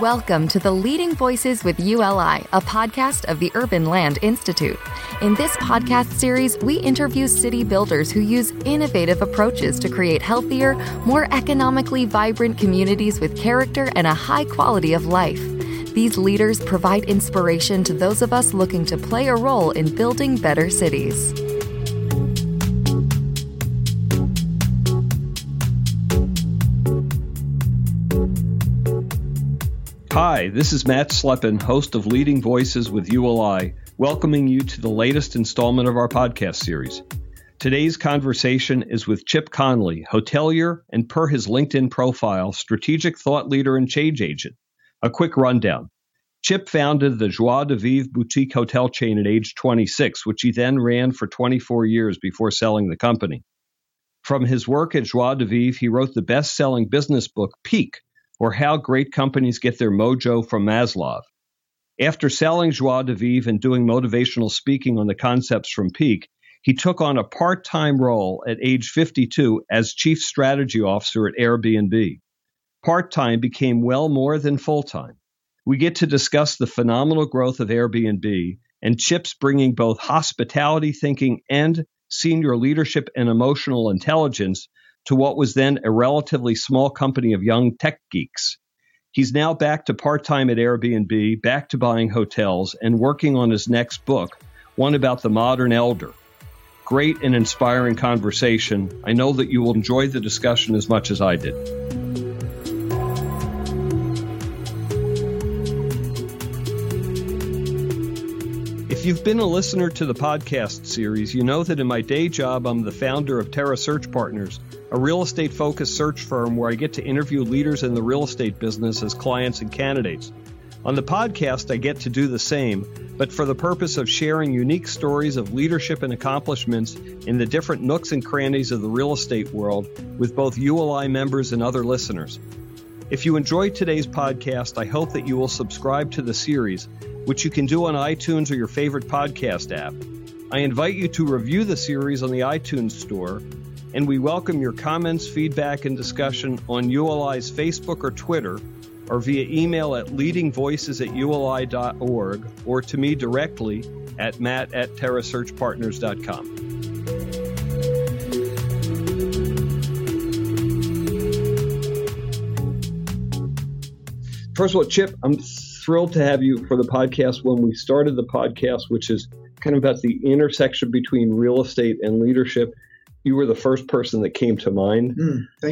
Welcome to the Leading Voices with ULI, a podcast of the Urban Land Institute. In this podcast series, we interview city builders who use innovative approaches to create healthier, more economically vibrant communities with character and a high quality of life. These leaders provide inspiration to those of us looking to play a role in building better cities. Hi, this is Matt Slepin, host of Leading Voices with ULI, welcoming you to the latest installment of our podcast series. Today's conversation is with Chip Conley, hotelier and, per his LinkedIn profile, strategic thought leader and change agent. A quick rundown. Chip founded the Joie de Vivre boutique hotel chain at age 26, which he then ran for 24 years before selling the company. From his work at Joie de Vivre, he wrote the best-selling business book, Peak, or How Great Companies Get Their Mojo from Maslow. After selling Joie de Vivre and doing motivational speaking on the concepts from Peak, he took on a part-time role at age 52 as Chief Strategy Officer at Airbnb. Part-time became well more than full-time. We get to discuss the phenomenal growth of Airbnb and Chip's bringing both hospitality thinking and senior leadership and emotional intelligence to what was then a relatively small company of young tech geeks. He's now back to part-time at Airbnb, back to buying hotels, and working on his next book, one about the modern elder. Great and inspiring conversation. I know that you will enjoy the discussion as much as I did. If you've been a listener to the podcast series, you know that in my day job, I'm the founder of Terra Search Partners, a real estate-focused search firm where I get to interview leaders in the real estate business as clients and candidates. On the podcast, I get to do the same, but for the purpose of sharing unique stories of leadership and accomplishments in the different nooks and crannies of the real estate world with both ULI members and other listeners. If you enjoyed today's podcast, I hope that you will subscribe to the series, which you can do on iTunes or your favorite podcast app. I invite you to review the series on the iTunes Store, and we welcome your comments, feedback, and discussion on ULI's Facebook or Twitter, or via email at leadingvoices@uli.org, or to me directly at matt@terrasearchpartners.com. First of all, Chip, I'm thrilled to have you for the podcast. When we started the podcast, which is kind of about the intersection between real estate and leadership, you were the first person that came to mind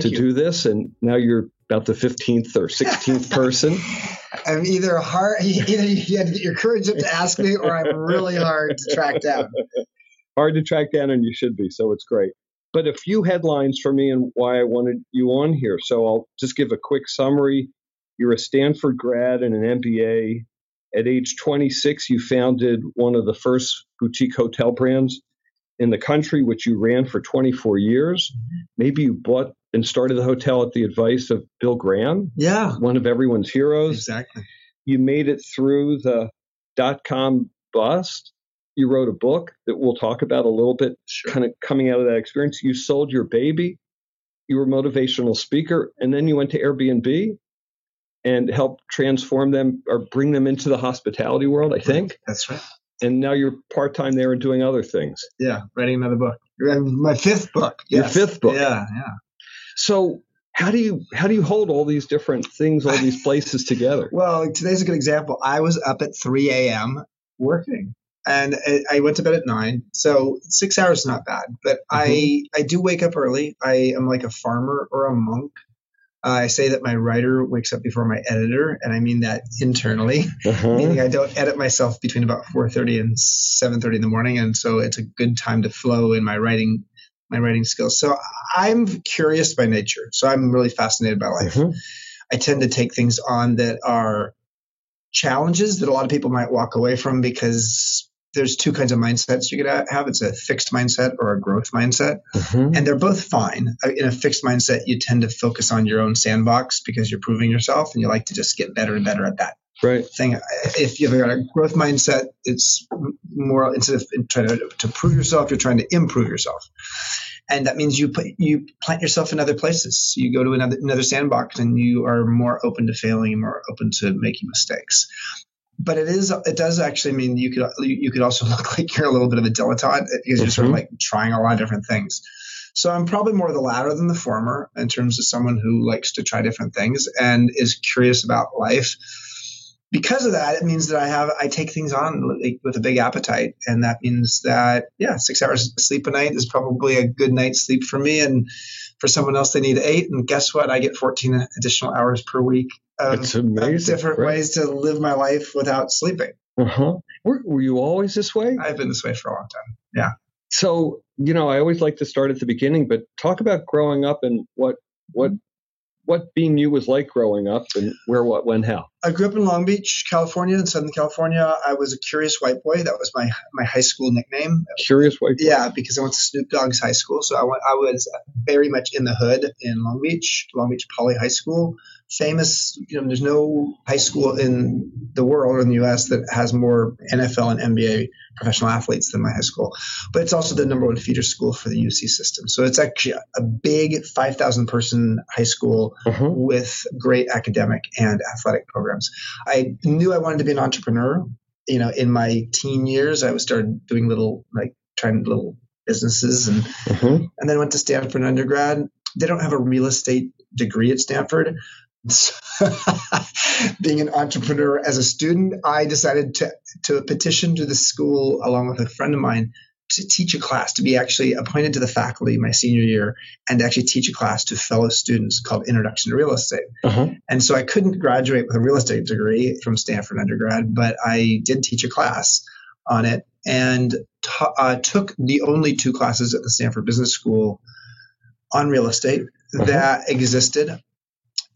do this, and now you're about the 15th or 16th person. I'm either you had to get your courage up to ask me, or I'm really hard to track down. Hard to track down, and you should be, so it's great. But a few headlines for me and why I wanted you on here. So I'll just give a quick summary. You're a Stanford grad and an MBA. At age 26, you founded one of the first boutique hotel brands in the country, which you ran for 24 years. Maybe you bought and started the hotel at the advice of Bill Graham. Yeah. One of everyone's heroes. Exactly. You made it through the dot-com bust. You wrote a book that we'll talk about a little bit, kind of coming out of that experience. You sold your baby. You were a motivational speaker. And then you went to Airbnb and helped transform them or bring them into the hospitality world, I think. That's right. And now you're part-time there and doing other things. Yeah, writing another book. My fifth book. Yes. Your fifth book. Yeah. So how do you hold all these different things, all these places together? Well, today's a good example. I was up at 3 a.m. working, and I went to bed at 9. So 6 hours is not bad, but I do wake up early. I am like a farmer or a monk. I say that my writer wakes up before my editor, and I mean that internally, meaning I don't edit myself between about 4:30 and 7:30 in the morning, and so it's a good time to flow in my writing skills. So I'm curious by nature, so I'm really fascinated by life. I tend to take things on that are challenges that a lot of people might walk away from, because there's two kinds of mindsets you could have. It's a fixed mindset or a growth mindset, and they're both fine. In a fixed mindset, you tend to focus on your own sandbox because you're proving yourself, and you like to just get better and better at that thing. If you've got a growth mindset, it's more instead of trying to prove yourself, you're trying to improve yourself. And that means you plant yourself in other places. You go to another sandbox, and you are more open to failing, more open to making mistakes. But it does actually mean you could also look like you're a little bit of a dilettante because you're sort of like trying a lot of different things. So I'm probably more the latter than the former in terms of someone who likes to try different things and is curious about life. Because of that, it means that I take things on with a big appetite, and that means that 6 hours of sleep a night is probably a good night's sleep for me, and for someone else they need 8. And guess what? I get 14 additional hours per week of different ways to live my life without sleeping. Were you always this way? I've been this way for a long time. Yeah. So I always like to start at the beginning, but talk about growing up and what being you was like growing up and where, what, when, how. I grew up in Long Beach, California, in Southern California. I was a curious white boy. That was my high school nickname. Curious white boy? Yeah, because I went to Snoop Dogg's high school. So I was very much in the hood in Long Beach Poly High School. Famous, there's no high school in the world or in the U.S. that has more NFL and NBA professional athletes than my high school. But it's also the number 1 feeder school for the UC system. So it's actually a big 5,000-person high school with great academic and athletic programs. I knew I wanted to be an entrepreneur. In my teen years, I started doing trying little businesses, and then went to Stanford undergrad. They don't have a real estate degree at Stanford. Being an entrepreneur as a student, I decided to petition to the school along with a friend of mine to teach a class, to be actually appointed to the faculty my senior year and to actually teach a class to fellow students called Introduction to Real Estate. And so I couldn't graduate with a real estate degree from Stanford undergrad, but I did teach a class on it and took the only 2 classes at the Stanford Business School on real estate that existed.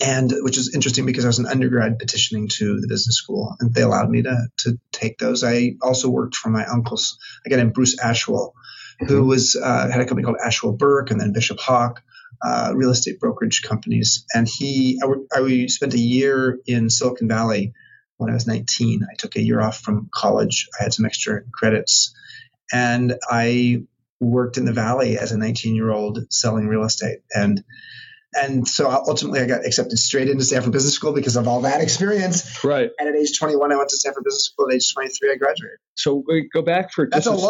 And which is interesting because I was an undergrad petitioning to the business school, and they allowed me to take those. I also worked for my uncle's, a guy named Bruce Ashwell, who was had a company called Ashwell Burke and then Bishop Hawk, real estate brokerage companies. And I spent a year in Silicon Valley when I was 19. I took a year off from college. I had some extra credits, and I worked in the Valley as a 19-year-old selling real estate. And so ultimately I got accepted straight into Stanford Business School because of all that experience. Right. And at age 21, I went to Stanford Business School. At age 23, I graduated. So we go back for just a second.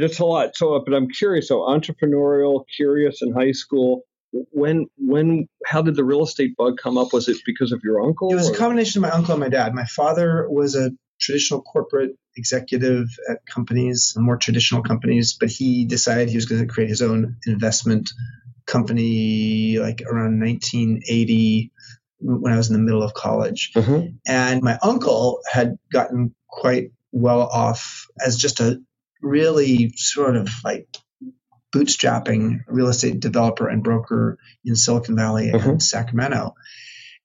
That's a lot. So, but I'm curious. So entrepreneurial, curious in high school. How did the real estate bug come up? Was it because of your uncle? It was a combination of my uncle and my dad. My father was a traditional corporate executive at companies, more traditional companies, but he decided he was going to create his own investment company around 1980 when I was in the middle of college. And my uncle had gotten quite well off as just a really sort of bootstrapping real estate developer and broker in Silicon Valley and Sacramento.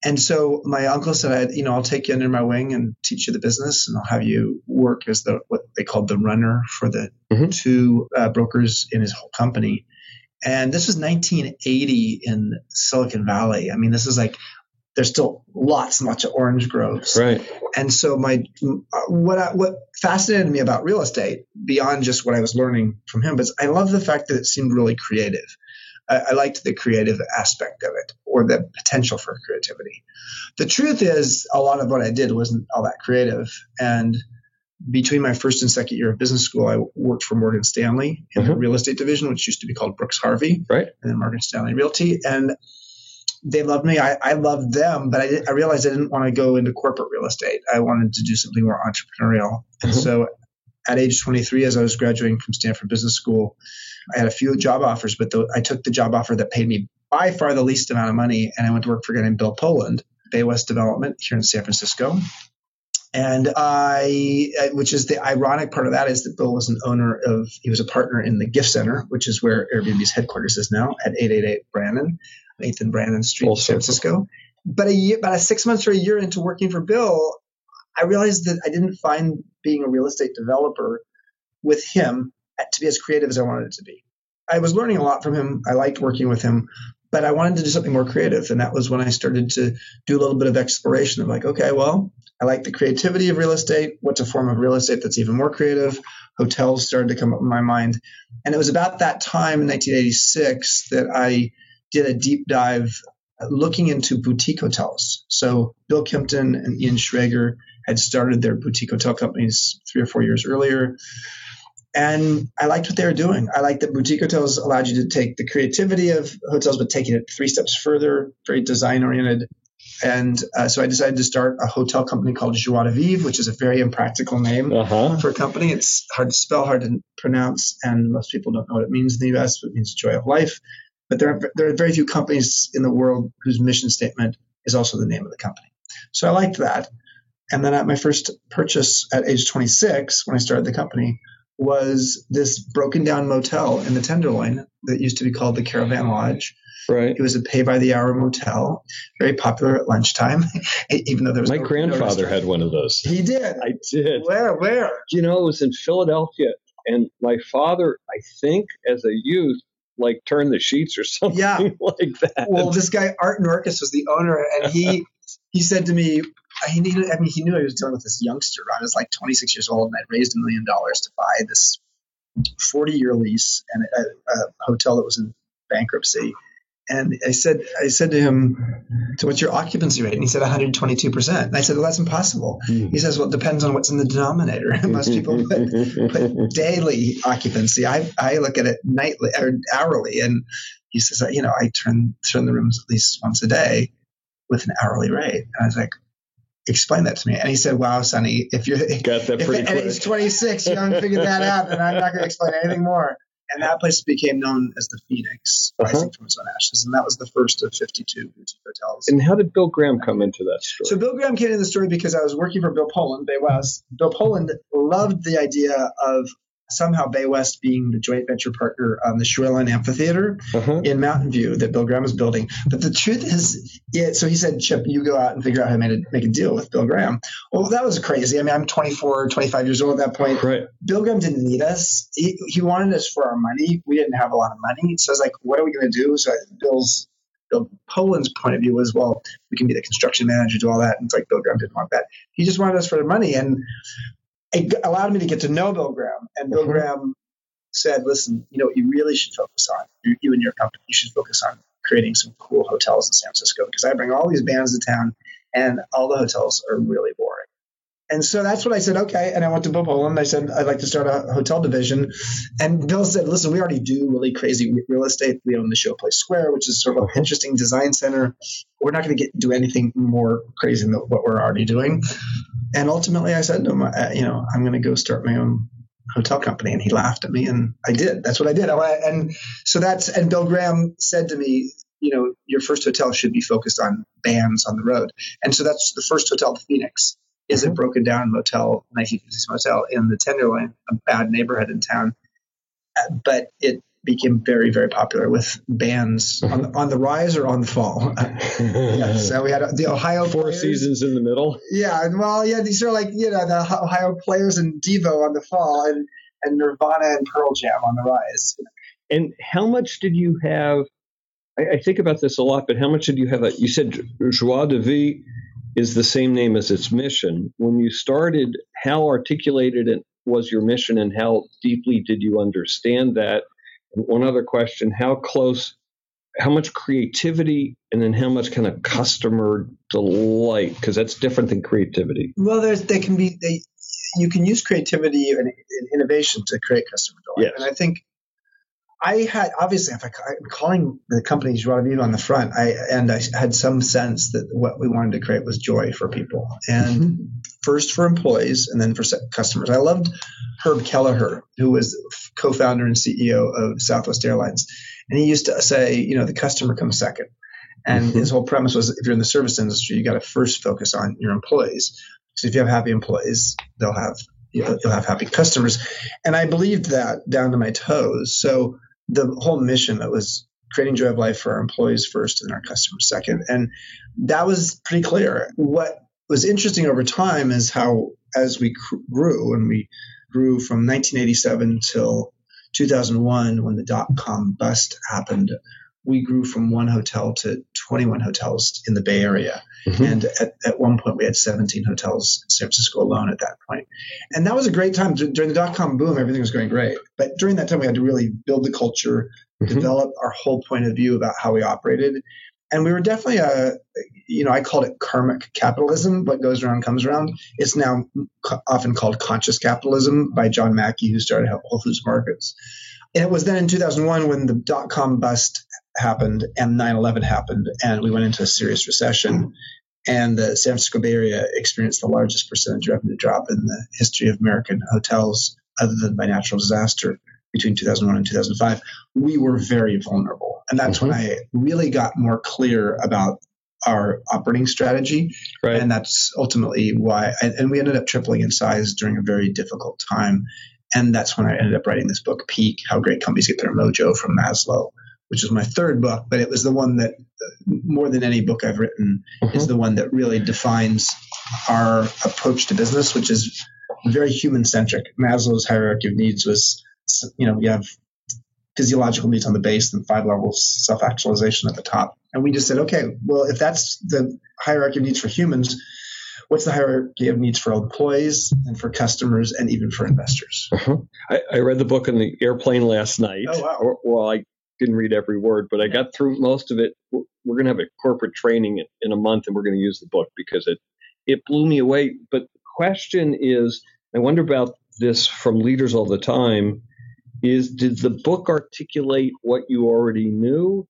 And so my uncle said, I'll take you under my wing and teach you the business, and I'll have you work as what they called the runner for the 2 brokers in his whole company. And this was 1980 in Silicon Valley. I mean, this is there's still lots and lots of orange groves. Right. And so what fascinated me about real estate beyond just what I was learning from him, but I love the fact that it seemed really creative. I liked the creative aspect of it, or the potential for creativity. The truth is, a lot of what I did wasn't all that creative. And between my first and second year of business school, I worked for Morgan Stanley in the real estate division, which used to be called Brooks Harvey, and then Morgan Stanley Realty. And they loved me. I loved them, but I realized I didn't want to go into corporate real estate. I wanted to do something more entrepreneurial. And so at age 23, as I was graduating from Stanford Business School, I had a few job offers, but I took the job offer that paid me by far the least amount of money. And I went to work for a guy named Bill Poland, Bay West Development here in San Francisco. And which is the ironic part of that is that Bill was he was a partner in the Gift Center, which is where Airbnb's headquarters is now at 8th and Brannan Street, San Francisco. But about 6 months or a year into working for Bill, I realized that I didn't find being a real estate developer with him to be as creative as I wanted it to be. I was learning a lot from him. I liked working with him, but I wanted to do something more creative. And that was when I started to do a little bit of exploration of okay, well, I like the creativity of real estate. What's a form of real estate that's even more creative? Hotels started to come up in my mind. And it was about that time in 1986 that I did a deep dive looking into boutique hotels. So Bill Kimpton and Ian Schrager had started their boutique hotel companies 3 or 4 years earlier. And I liked what they were doing. I liked that boutique hotels allowed you to take the creativity of hotels, but taking it 3 steps further, very design oriented. And so I decided to start a hotel company called Joie de Vivre, which is a very impractical name for a company. It's hard to spell, hard to pronounce, and most people don't know what it means in the U.S., but it means joy of life. But there are very few companies in the world whose mission statement is also the name of the company. So I liked that. And then at my first purchase at age 26, when I started the company, was this broken down motel in the Tenderloin that used to be called the Caravan Lodge. Right. It was a pay-by-the-hour motel, very popular at lunchtime, even though there was my grandfather had one of those. He did. I did. Where? You know, it was in Philadelphia. And my father, I think, as a youth, like turned the sheets or something like that. Well, this guy, Art Norcus, was the owner. And he said to me, he knew I was dealing with this youngster. I was like 26 years old, and I'd raised $1 million to buy this 40-year lease and a hotel that was in bankruptcy. And I said to him, so what's your occupancy rate? And he said, 122%. And I said, well, that's impossible. He says, well, it depends on what's in the denominator. Most people put daily occupancy. I look at it nightly or hourly. And he says, you know, I turn the rooms at least once a day with an hourly rate. And I was like, explain that to me. And he said, wow, Sonny, if at age 26, you haven't figured that out, then I'm not going to explain anything more. And that place became known as the Phoenix, rising from its own ashes. And that was the first of 52 boutique hotels. And how did Bill Graham come into that story? So Bill Graham came into the story because I was working for Bill Poland, Bay West. Bill Poland loved the idea of somehow Bay West being the joint venture partner on the Shoreline Amphitheater in Mountain View that Bill Graham was building. But the truth is, so he said, Chip, you go out and figure out how to make a deal with Bill Graham. Well, that was crazy. I mean, I'm 24, 25 years old at that point. Right. Bill Graham didn't need us. He wanted us for our money. We didn't have a lot of money. So I was like, what are we going to do? So Bill Poland's point of view was, well, we can be the construction manager, do all that. And it's like Bill Graham didn't want that. He just wanted us for the money. And it allowed me to get to know Bill Graham. And Bill Graham said, listen, you know what you really should focus on? You and your company, you should focus on creating some cool hotels in San Francisco, because I bring all these bands to town and all the hotels are really boring. And so that's what I said, okay. And I went to Bill Poland. I said, I'd like to start a hotel division. And Bill said, listen, we already do really crazy real estate. We own the Showplace Square, which is sort of an interesting design center. We're not going to do anything more crazy than what we're already doing. And ultimately I said, no, I'm going to go start my own hotel company. And he laughed at me, and I did. That's what I did. And Bill Graham said to me, you know, your first hotel should be focused on bands on the road. And so that's the first hotel, the Phoenix, is a broken down motel, 1950s motel in the Tenderloin, a bad neighborhood in town. But it became very, very popular with bands on the rise or on the fall. So we had the Ohio Four Players. Seasons in the middle. Yeah. Well, yeah, these are like, you know, the Ohio Players and Devo on the fall and Nirvana and Pearl Jam on the rise. And how much did you have? I think about this a lot, but how much did you have? You said Joie de Vie is the same name as its mission. When you started, how articulated it was your mission, and how deeply did you understand that? And one other question, how much creativity, and then how much kind of customer delight? Because that's different than creativity. Well, you can use creativity and innovation to create customer delight. Yes. And I think I'm calling the company Joie de Vivre on the front, I had some sense that what we wanted to create was joy for people, and first for employees and then for customers. I loved Herb Kelleher, who was co-founder and CEO of Southwest Airlines, and he used to say, you know, the customer comes second, and his whole premise was, if you're in the service industry, you got to first focus on your employees. So if you have happy employees, you'll have happy customers, and I believed that down to my toes. So the whole mission that was creating joy of life for our employees first and our customers second. And that was pretty clear. What was interesting over time is how, as we grew, and we grew from 1987 till 2001 when the dot-com bust happened, we grew from one hotel to 21 hotels in the Bay Area. Mm-hmm. And at one point, we had 17 hotels in San Francisco alone at that point. And that was a great time. During the dot-com boom, everything was going great. But during that time, we had to really build the culture, mm-hmm. develop our whole point of view about how we operated. And we were definitely I called it karmic capitalism. What goes around comes around. It's now often called conscious capitalism by John Mackey, who started Whole Foods Markets. And it was then in 2001 when the dot-com bust happened and 9/11 happened, and we went into a serious recession. And the San Francisco Bay Area experienced the largest percentage revenue drop in the history of American hotels, other than by natural disaster, between 2001 and 2005. We were very vulnerable. And that's mm-hmm. when I really got more clear about our operating strategy. Right. And that's ultimately why. And we ended up tripling in size during a very difficult time. And that's when I ended up writing this book, Peak, How Great Companies Get Their Mojo, from Maslow, which was my third book, but it was the one that, more than any book I've written, mm-hmm. is the one that really defines our approach to business, which is very human-centric. Maslow's hierarchy of needs was, you have physiological needs on the base and 5 levels self-actualization at the top. And we just said, okay, well, if that's the hierarchy of needs for humans, what's the hierarchy of needs for employees and for customers and even for investors? Uh-huh. I read the book on the airplane last night. Oh, wow. Well, I didn't read every word, but I got through most of it. We're going to have a corporate training in a month, and we're going to use the book because it blew me away. But the question is, I wonder about this from leaders all the time, is did the book articulate what you already knew,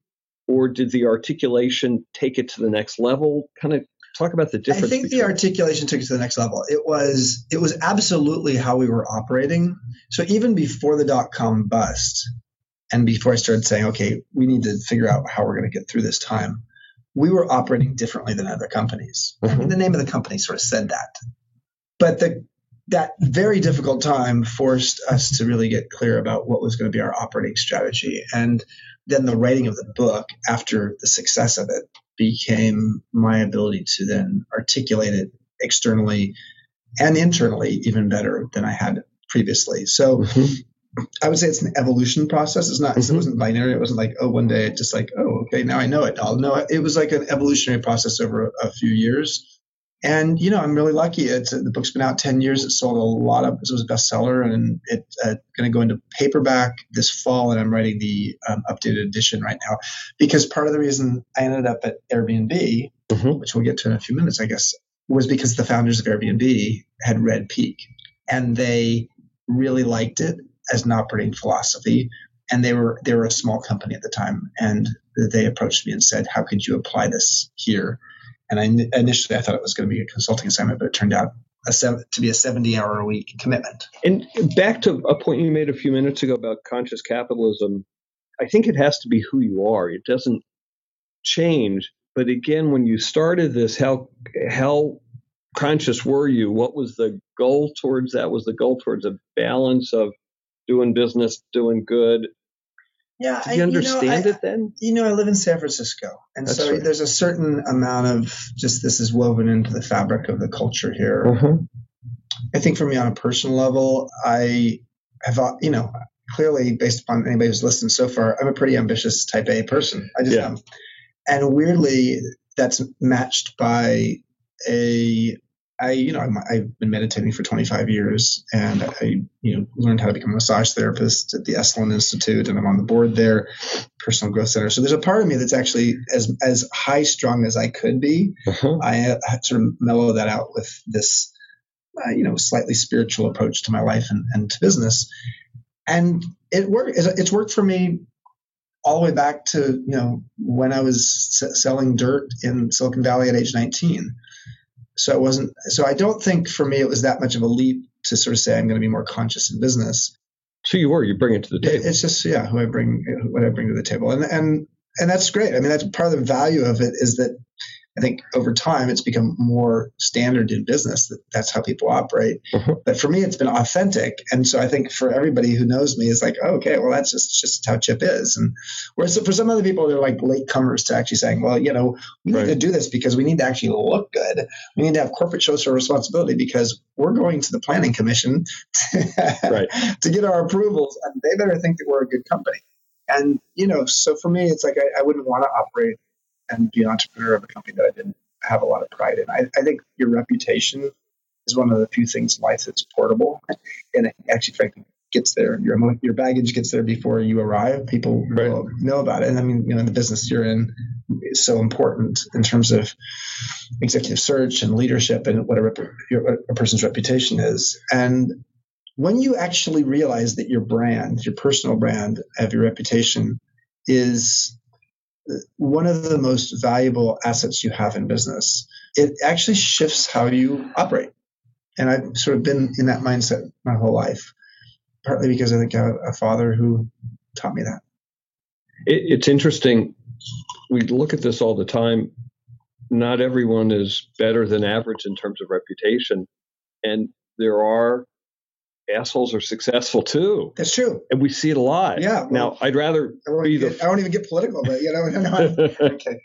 or did the articulation take it to the next level? Kind of talk about the difference. I think the articulation took it to the next level. It was absolutely how we were operating. So even before the dot-com bust, and before I started saying, okay, we need to figure out how we're going to get through this time, we were operating differently than other companies. Mm-hmm. I mean, the name of the company sort of said that. But that very difficult time forced us to really get clear about what was going to be our operating strategy. And then the writing of the book, after the success of it, became my ability to then articulate it externally and internally even better than I had previously. So mm-hmm. I would say it's an evolution process. It's not. Mm-hmm. It wasn't binary. It wasn't like, oh, one day it's just like, oh, okay, now I know it all. No, it was like an evolutionary process over a few years. And I'm really lucky. The book's been out 10 years. It sold a lot of. It was a bestseller, and it's going to go into paperback this fall. And I'm writing the updated edition right now, because part of the reason I ended up at Airbnb, mm-hmm. which we'll get to in a few minutes, I guess, was because the founders of Airbnb had read Peak, and they really liked it as an operating philosophy. And they were a small company at the time, and they approached me and said, "How could you apply this here?" And initially I thought it was going to be a consulting assignment, but it turned out to be a 70-hour-a-week commitment. And back to a point you made a few minutes ago about conscious capitalism, I think it has to be who you are. It doesn't change. But again, when you started this, how conscious were you? What was the goal towards that? Was the goal towards a balance of doing business, doing good? Yeah, did you understand it then? I live in San Francisco, and that's so right. There's a certain amount of just this is woven into the fabric of the culture here. Mm-hmm. I think for me on a personal level, I have, clearly based upon anybody who's listened so far, I'm a pretty ambitious type A person. I just am. And weirdly, that's matched by I've been meditating for 25 years, and I learned how to become a massage therapist at the Esalen Institute, and I'm on the board there, Personal Growth Center. So there's a part of me that's actually as high strung as I could be. Uh-huh. I sort of mellow that out with this, slightly spiritual approach to my life and to business, and it worked. It's worked for me all the way back to when I was selling dirt in Silicon Valley at age 19. So it wasn't. So I don't think for me it was that much of a leap to sort of say I'm going to be more conscious in business. So you were. You bring it to the table. It's just what I bring to the table, and that's great. I mean, that's part of the value of it, is that I think over time it's become more standard in business that's how people operate. Uh-huh. But for me, it's been authentic, and so I think for everybody who knows me, it's like, oh, okay, well, that's just how Chip is. And whereas for some other people, they're like latecomers to actually saying, well, we need to do this because we need to actually look good. We need to have corporate social responsibility because we're going to the planning commission to get our approvals, and they better think that we're a good company. And, you know, so for me, it's like I wouldn't want to operate and be an entrepreneur of a company that I didn't have a lot of pride in. I think your reputation is one of the few things in life that's portable. And it actually, frankly, gets there. Your baggage gets there before you arrive. People will know about it. And I mean, you know, the business you're in is so important in terms of executive search and leadership and whatever a person's reputation is. And when you actually realize that your brand, your personal brand of your reputation is one of the most valuable assets you have in business, it actually shifts how you operate. And I've sort of been in that mindset my whole life, partly because I think I have a father who taught me that. It's interesting. We look at this all the time. Not everyone is better than average in terms of reputation. And there are assholes are successful too. That's true. And we see it a lot. Yeah. Well, now, I'd rather be the... I don't even get political, but you know, okay.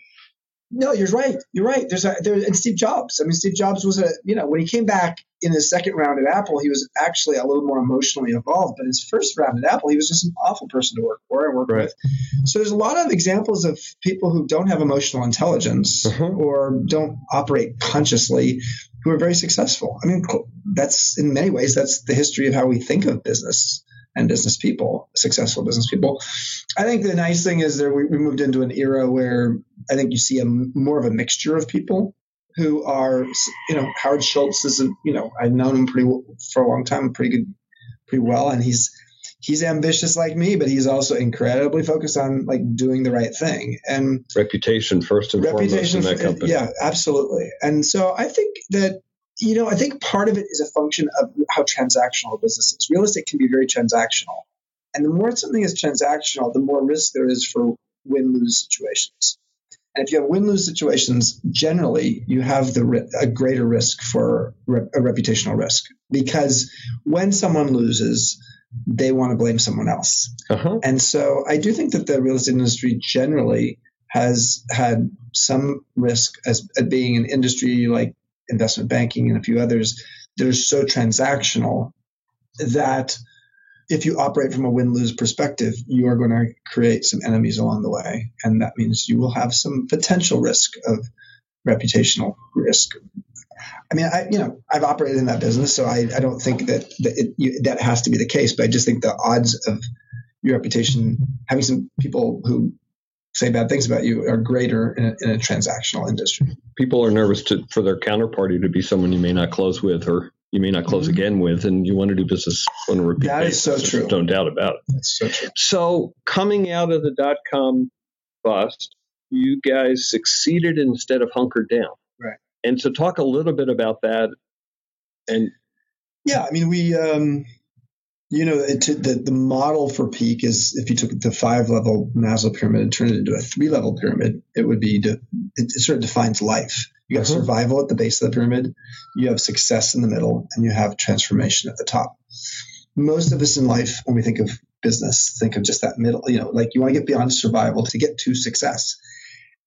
No, you're right. You're right. And Steve Jobs. I mean, Steve Jobs was when he came back in his second round at Apple, he was actually a little more emotionally involved. But his first round at Apple, he was just an awful person to work for and work with. So there's a lot of examples of people who don't have emotional intelligence or don't operate consciously who are very successful. I mean, that's in many ways, that's the history of how we think of business and business people, successful business people. I think the nice thing is that we moved into an era where I think you see more of a mixture of people who are, you know, Howard Schultz is, I've known him for a long time, pretty well. And he's ambitious like me, but he's also incredibly focused on like doing the right thing and reputation first and foremost in that company. Yeah, absolutely. And so I think that, you know, I think part of it is a function of how transactional a business is. Real estate can be very transactional. And the more something is transactional, the more risk there is for win-lose situations. And if you have win-lose situations, generally you have a greater risk for a reputational risk, because when someone loses, they want to blame someone else. And so I do think that the real estate industry generally has had some risk as being an industry like investment banking and a few others, they're so transactional that if you operate from a win-lose perspective, you are going to create some enemies along the way. And that means you will have some potential risk of reputational risk. I mean, I've operated in that business, so I don't think that has to be the case, but I just think the odds of your reputation, having some people who say bad things about you are greater in a transactional industry. People are nervous for their counterparty to be someone you may not close with, or you may not close again with, and you want to do business on a repeat basis. That is so true. No doubt about it. That's so true. So coming out of the dot-com bust, you guys succeeded instead of hunkered down. Right. And so talk a little bit about that. And yeah, I mean, we... the model for Peak is if you took the 5-level Maslow pyramid and turned it into a 3-level pyramid, it would be it sort of defines life. You have survival at the base of the pyramid, you have success in the middle, and you have transformation at the top. Most of us in life, when we think of business, think of just that middle. You know, like you want to get beyond survival to get to success,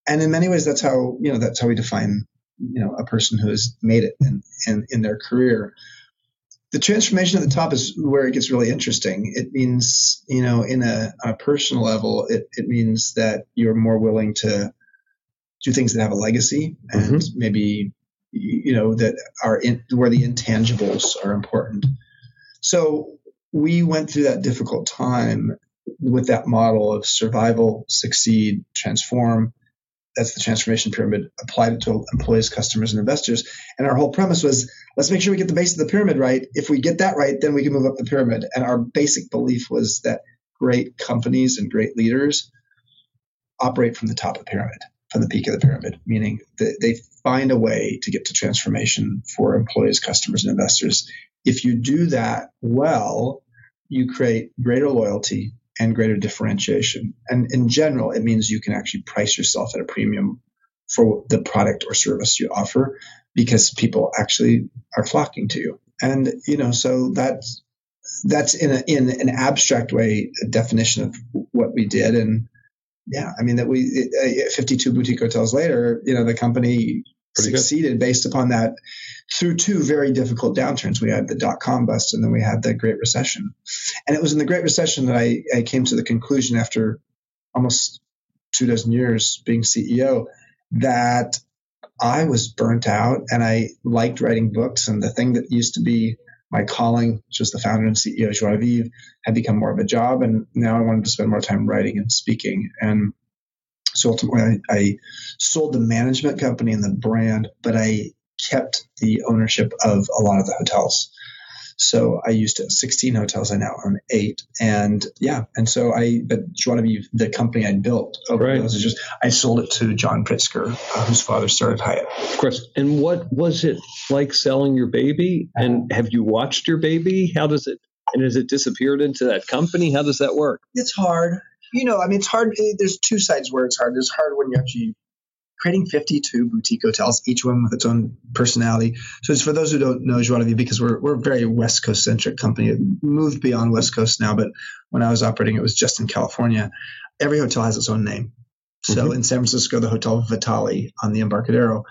and in many ways, that's how we define a person who has made it in their career. The transformation at the top is where it gets really interesting. It means, on a personal level, it means that you're more willing to do things that have a legacy and maybe, that are where the intangibles are important. So we went through that difficult time with that model of survival, succeed, transform. That's the transformation pyramid, applied it to employees, customers, and investors. And our whole premise was, let's make sure we get the base of the pyramid right. If we get that right, then we can move up the pyramid. And our basic belief was that great companies and great leaders operate from the top of the pyramid, from the peak of the pyramid, meaning that they find a way to get to transformation for employees, customers, and investors. If you do that well, you create greater loyalty and greater differentiation. And in general, it means you can actually price yourself at a premium for the product or service you offer, because people actually are flocking to you. And, so that's in an abstract way, a definition of what we did. And yeah, I mean, 52 boutique hotels later, the company succeeded based upon that through two very difficult downturns. We had the dot-com bust, and then we had the Great Recession. And it was in the Great Recession that I came to the conclusion, after almost 24 years being CEO that I was burnt out, and I liked writing books. And the thing that used to be my calling, which was the founder and CEO of Joie de Vivre, had become more of a job. And now I wanted to spend more time writing and speaking. And so ultimately, I sold the management company and the brand, but I kept the ownership of a lot of the hotels. So I used to have 16 hotels. I now own 8. And yeah. And so but Joie de Vivre, the company I built over those years, I sold it to John Pritzker, whose father started Hyatt. Of course. And what was it like selling your baby? And have you watched your baby? And has it disappeared into that company? How does that work? It's hard. It's hard. There's two sides where it's hard. It's hard when you're actually creating 52 boutique hotels, each one with its own personality. So it's for those who don't know Joie de Vivre, because we're a very West Coast centric company. It moved beyond West Coast now, but when I was operating, it was just in California. Every hotel has its own name. So in San Francisco, the Hotel Vitale on the Embarcadero,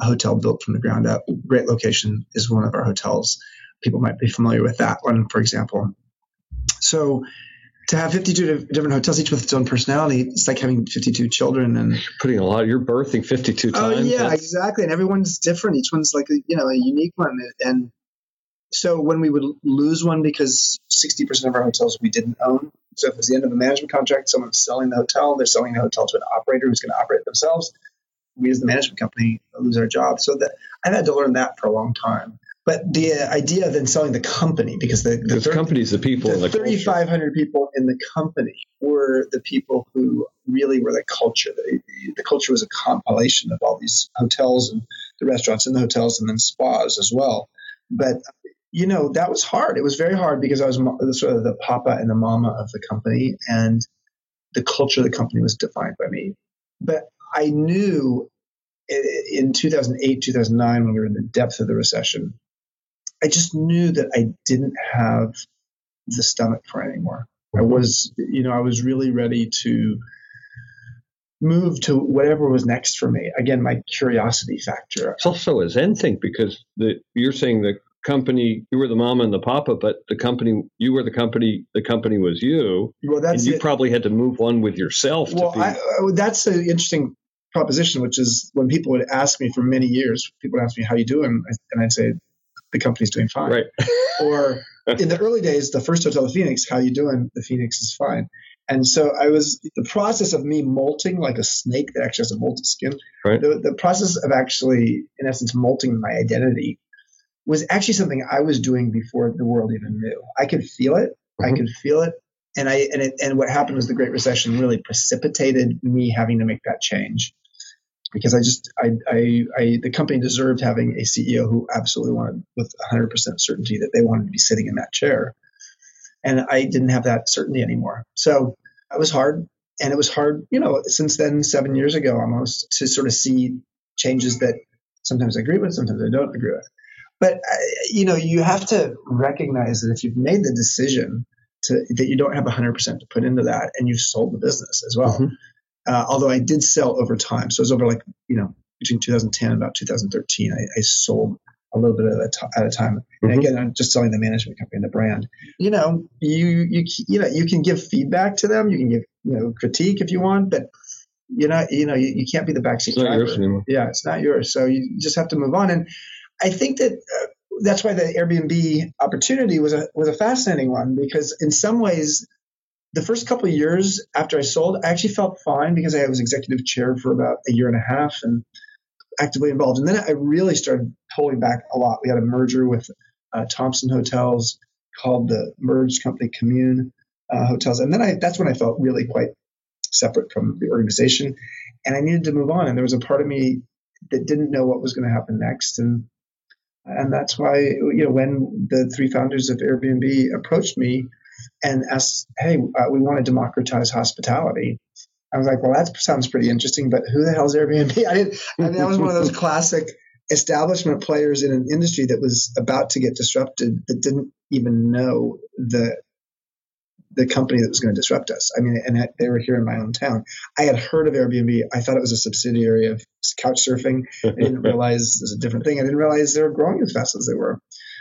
a hotel built from the ground up, great location, is one of our hotels. People might be familiar with that one, for example. So to have 52 different hotels, each with its own personality, it's like having 52 children. And you're birthing 52 times. Oh, yeah, exactly. And everyone's different. Each one's like a unique one. And so when we would lose one, because 60% of our hotels we didn't own. So if it's the end of a management contract, someone's selling the hotel, they're selling the hotel to an operator who's going to operate it themselves. We as the management company lose our job. So that I've had to learn that for a long time. But the idea of then selling the company, because the company is the people. The 3,500 people in the company were the people who really were the culture. The culture was a compilation of all these hotels and the restaurants in the hotels and then spas as well. But, that was hard. It was very hard because I was sort of the papa and the mama of the company, and the culture of the company was defined by me. But I knew in 2008, 2009, when we were in the depth of the recession, I just knew that I didn't have the stomach for it anymore. I was really ready to move to whatever was next for me. Again, my curiosity factor. It's also a Zen thing, because you're saying the company, you were the mama and the papa, but the company, you were the company was you. Well, that's and you probably had to move on with yourself. Well, that's the interesting proposition, which is when people would ask me for many years, people would ask me, how you doing? And I'd say, the company's doing fine. Right. Or in the early days, the first hotel, the Phoenix, how you doing? The Phoenix is fine. And so the process of me molting like a snake that actually has a molted skin, right. The process of actually, in essence, molting my identity was actually something I was doing before the world even knew. I could feel it. Mm-hmm. I could feel it. And what happened was the Great Recession really precipitated me having to make that change. Because the company deserved having a CEO who absolutely wanted, with 100% certainty, that they wanted to be sitting in that chair. And I didn't have that certainty anymore. So it was hard. And it was hard, since then, 7 years ago almost, to sort of see changes that sometimes I agree with, sometimes I don't agree with. But, you have to recognize that if you've made the decision that you don't have 100% to put into that, and you've sold the business as well. Mm-hmm. Although I did sell over time. So it was over between 2010 and about 2013, I sold a little bit at a time. And again, I'm just selling the management company and the brand. You can give feedback to them. You can give, critique if you want, but you can't be the backseat driver. It's not yours anymore. Yeah, it's not yours. So you just have to move on. And I think that that's why the Airbnb opportunity was a fascinating one, because in some ways, the first couple of years after I sold, I actually felt fine because I was executive chair for about a year and a half and actively involved. And then I really started pulling back a lot. We had a merger with Thompson Hotels called the merged company Commune Hotels. And then that's when I felt really quite separate from the organization. And I needed to move on. And there was a part of me that didn't know what was going to happen next. And that's why, when the three founders of Airbnb approached me and asked, hey, we want to democratize hospitality. I was like, well, that sounds pretty interesting, but who the hell's Airbnb? That was one of those classic establishment players in an industry that was about to get disrupted that didn't even know the company that was going to disrupt us. They were here in my own town. I had heard of Airbnb. I thought it was a subsidiary of Couchsurfing. I didn't realize it was a different thing. I didn't realize they were growing as fast as they were.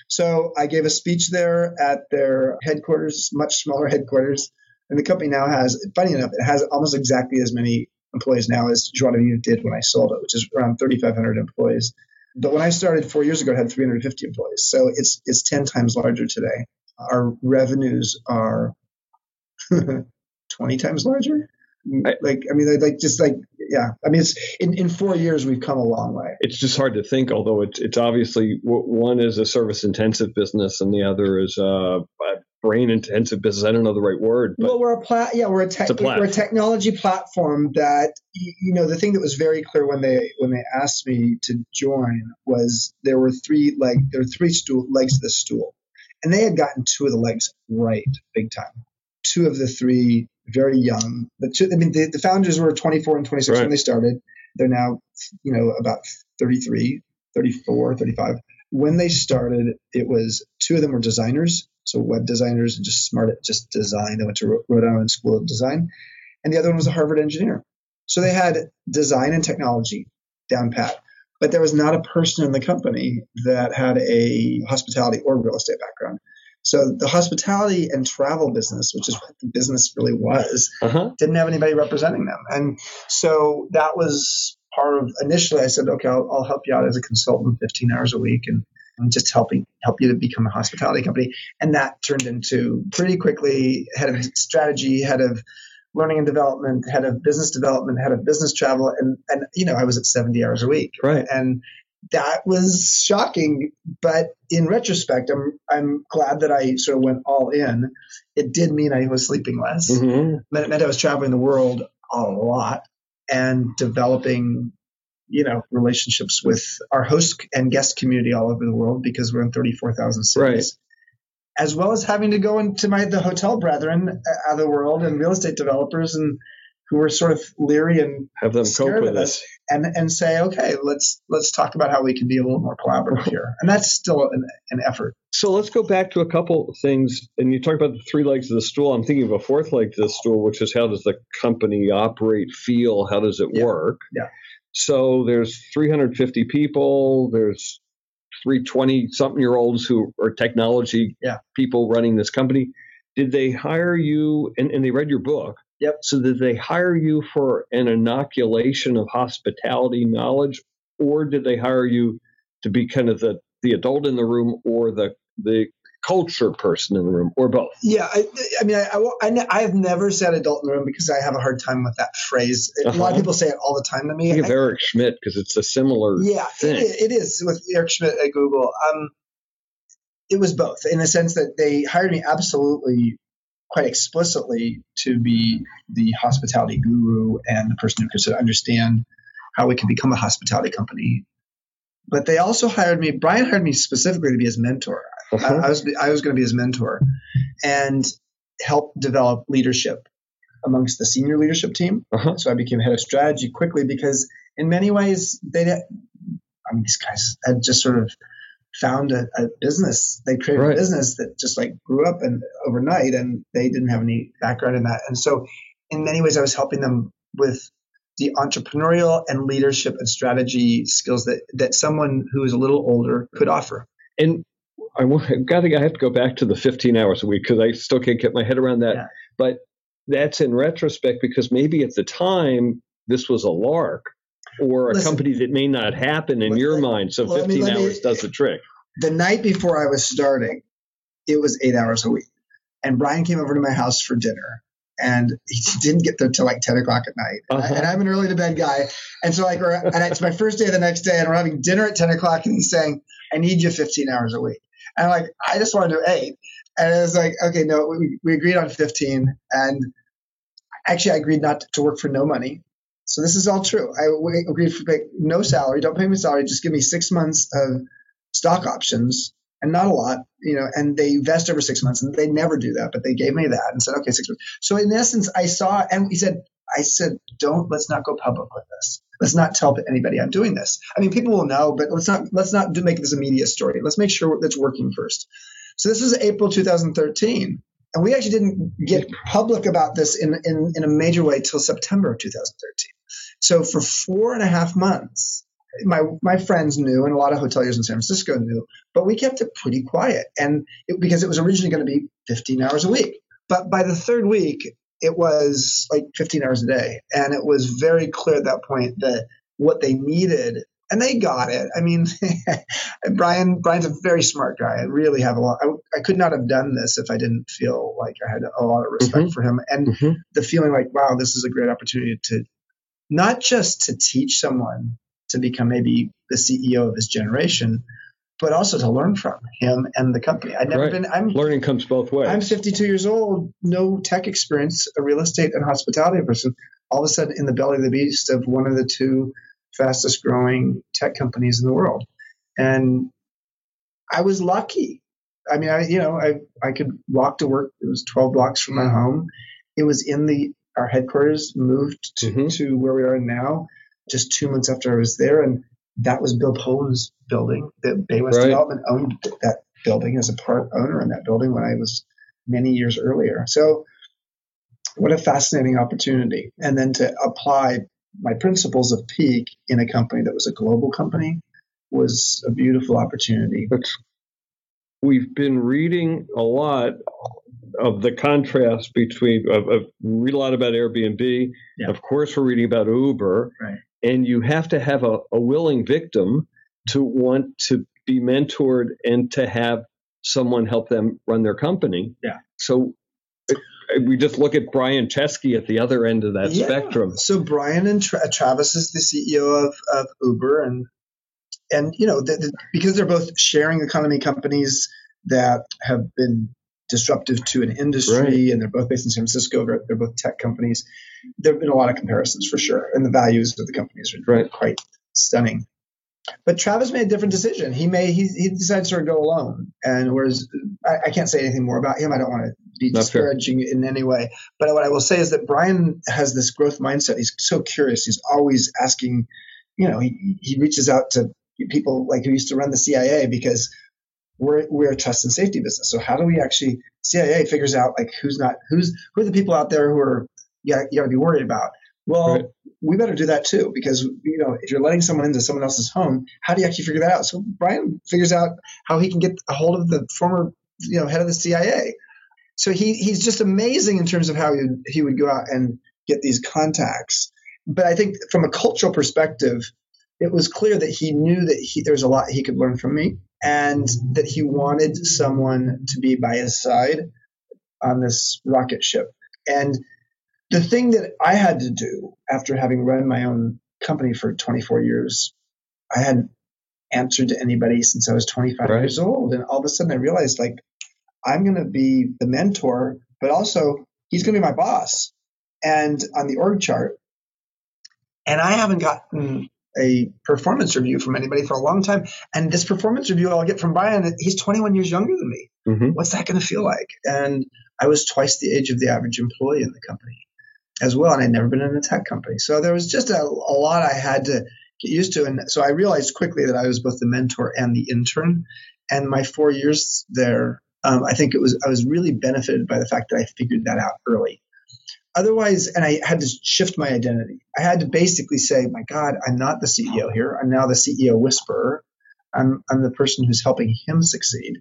So I gave a speech there at their headquarters, much smaller headquarters, And the company now has, funny enough, it has almost exactly as many employees now as Joie de Vivre did when I sold it, which is around 3,500 employees. But when I started 4 years ago, it had 350 employees. So it's 10 times larger today. Our revenues are 20 times larger. It's in 4 years, we've come a long way. It's just hard to think, although it's obviously one is a service intensive business and the other is a brain intensive business. I don't know the right word. But well, we're a technology platform that, you know, the thing that was very clear when they asked me to join was there were three legs of the stool, and they had gotten two of the legs right big time. Two of the three very young. The founders were 24 and 26 when they started. They're now, you know, about 33, 34, 35. When they started, it was two of them were designers, so web designers and just smart at just design. They went to Rhode Island School of Design. And the other one was a Harvard engineer. So they had design and technology down pat. But there was not a person in the company that had a hospitality or real estate background. So the hospitality and travel business, which is what the business really was, didn't have anybody representing them. And so that was part of, initially I said, okay, I'll help you out as a consultant 15 hours a week and I'm just help you to become a hospitality company. And that turned into pretty quickly head of strategy, head of learning and development, head of business development, head of business travel. And you know, I was at 70 hours a week. Right. And that was shocking, but in retrospect, I'm glad that I sort of went all in. It did mean I was sleeping less, but it meant I was traveling the world a lot and developing, you know, relationships with our host and guest community all over the world because we're in 34,000 cities, right, as well as having to go into the hotel brethren out of the world and real estate developers and who were sort of leery and have them cope with us and say, okay, let's talk about how we can be a little more collaborative here. And that's still an effort. So let's go back to a couple things. And you talk about the three legs of the stool. I'm thinking of a fourth leg to the stool, which is how does the company operate, feel? How does it work? Yeah. So there's 350 people. There's 320 something year olds who are technology people running this company. Did they hire you? And they read your book. Yep. So did they hire you for an inoculation of hospitality knowledge, or did they hire you to be kind of the adult in the room or the culture person in the room, or both? Yeah. I've never said adult in the room because I have a hard time with that phrase. A lot of people say it all the time to me. Think of Eric Schmidt because it's a similar thing. It is with Eric Schmidt at Google. It was both in the sense that they hired me absolutely quite explicitly to be the hospitality guru and the person who could understand how we can become a hospitality company. But they also hired me, Brian hired me specifically to be his mentor. I was going to be his mentor and help develop leadership amongst the senior leadership team. So I became head of strategy quickly because in many ways, these guys had just sort of found a business. They created a business that just like grew up and overnight, and they didn't have any background in that. And so in many ways, I was helping them with the entrepreneurial and leadership and strategy skills that someone who is a little older could offer. And I have to go back to the 15 hours a week because I still can't get my head around that. Yeah. But that's in retrospect because maybe at the time this was a lark. Or a company that may not happen in your mind. So 15 hours does the trick. The night before I was starting, it was 8 hours a week. And Brian came over to my house for dinner. And he didn't get there till like 10 o'clock at night. And I'm an early to bed guy. And so and it's my first day the next day. And we're having dinner at 10 o'clock. And he's saying, I need you 15 hours a week. And I'm like, I just want to do 8. And I was like, okay, no, we agreed on 15. And actually, I agreed not to work for no money. So this is all true. I agreed for no salary. Don't pay me salary. Just give me 6 months of stock options and not a lot, you know, and they vest over 6 months and they never do that, but they gave me that and said, okay, 6 months. So in essence, I said, let's not go public with this. Let's not tell anybody I'm doing this. I mean, people will know, but let's not make this a media story. Let's make sure that's working first. So this is April, 2013. And we actually didn't get public about this in a major way till September of 2013. So for 4.5 months, my friends knew and a lot of hoteliers in San Francisco knew, but we kept it pretty quiet because it was originally going to be 15 hours a week. But by the third week, it was like 15 hours a day. And it was very clear at that point that what they needed, and they got it. I mean, Brian's a very smart guy. I really have a lot. I could not have done this if I didn't feel like I had a lot of respect for him. And the feeling like, wow, this is a great opportunity to not just to teach someone to become maybe the CEO of his generation, but also to learn from him and the company. I've never been. Learning comes both ways. I'm 52 years old, no tech experience, a real estate and hospitality person. All of a sudden, in the belly of the beast of one of the two fastest growing tech companies in the world, and I was lucky. I mean, I could walk to work. It was 12 blocks from my home. It was in our headquarters, moved to where we are now, just 2 months after I was there, and that was Bill Poland's building. The Bay West Development owned that building as a part owner in that building when I was many years earlier. So what a fascinating opportunity. And then to apply my principles of Peak in a company that was a global company was a beautiful opportunity. We've been reading a lot of the contrast between, we read a lot about Airbnb. Yeah. Of course, we're reading about Uber. Right. And you have to have a willing victim to want to be mentored and to have someone help them run their company. Yeah. So we just look at Brian Chesky at the other end of that spectrum. So Brian and Travis is the CEO of Uber. And you know, because they're both sharing economy companies that have been disruptive to an industry, and they're both based in San Francisco, they're both tech companies. There have been a lot of comparisons for sure, and the values of the companies are quite stunning. But Travis made a different decision. He decided to sort of go alone, and whereas I can't say anything more about him. I don't want to be disparaging in any way. But what I will say is that Brian has this growth mindset. He's so curious. He's always asking. You know, he reaches out to people like who used to run the CIA because we're a trust and safety business. So how do we actually CIA figures out like who are the people out there who are you got to be worried about? Well, we better do that too, because you know, if you're letting someone into someone else's home, how do you actually figure that out? So Brian figures out how he can get a hold of the former, you know, head of the CIA. So he's just amazing in terms of how he would go out and get these contacts. But I think from a cultural perspective, it was clear that he knew that there's a lot he could learn from me, and that he wanted someone to be by his side on this rocket ship. And the thing that I had to do after having run my own company for 24 years, I hadn't answered to anybody since I was 25 years old. And all of a sudden I realized, like, I'm going to be the mentor, but also he's going to be my boss and on the org chart. And I haven't gotten a performance review from anybody for a long time. And this performance review I'll get from Brian, he's 21 years younger than me. Mm-hmm. What's that going to feel like? And I was twice the age of the average employee in the company as well. And I'd never been in a tech company. So there was just a lot I had to get used to. And so I realized quickly that I was both the mentor and the intern. And my 4 years there, I think I was really benefited by the fact that I figured that out early. Otherwise, and I had to shift my identity. I had to basically say, my God, I'm not the CEO here. I'm now the CEO whisperer. I'm the person who's helping him succeed.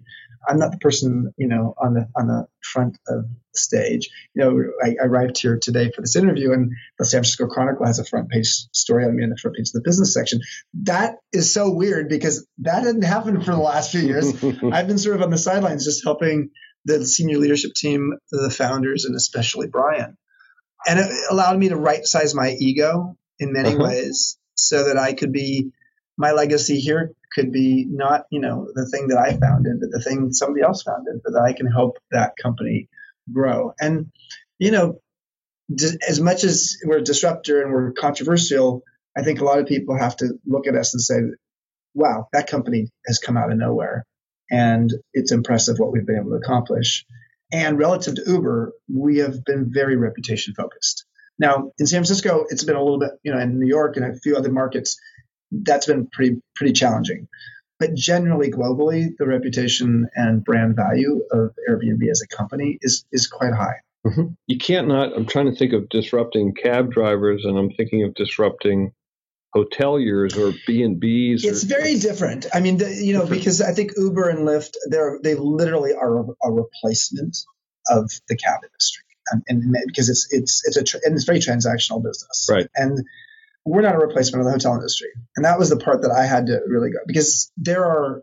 I'm not the person, you know, on the front of the stage. You know, I arrived here today for this interview, and the San Francisco Chronicle has a front page story on me on the front page of the business section. That is so weird because that didn't happen for the last few years. I've been sort of on the sidelines just helping the senior leadership team, the founders, and especially Brian. And it allowed me to right-size my ego in many ways so that I could be – my legacy here could be not, you know, the thing that I founded, but the thing somebody else founded, but that I can help that company grow. And, you know, as much as we're a disruptor and we're controversial, I think a lot of people have to look at us and say, wow, that company has come out of nowhere, and it's impressive what we've been able to accomplish. And relative to Uber, we have been very reputation focused. Now, in San Francisco, it's been a little bit, you know, in New York and a few other markets, that's been pretty challenging. But generally, globally, the reputation and brand value of Airbnb as a company is quite high. Mm-hmm. You can't not. I'm trying to think of disrupting cab drivers, and I'm thinking of disrupting hoteliers or B&Bs. It's very different. I mean, because I think Uber and Lyft, they literally are a replacement of the cab industry, and because it's very transactional business, right? And we're not a replacement of the hotel industry, and that was the part that I had to really go, because there are,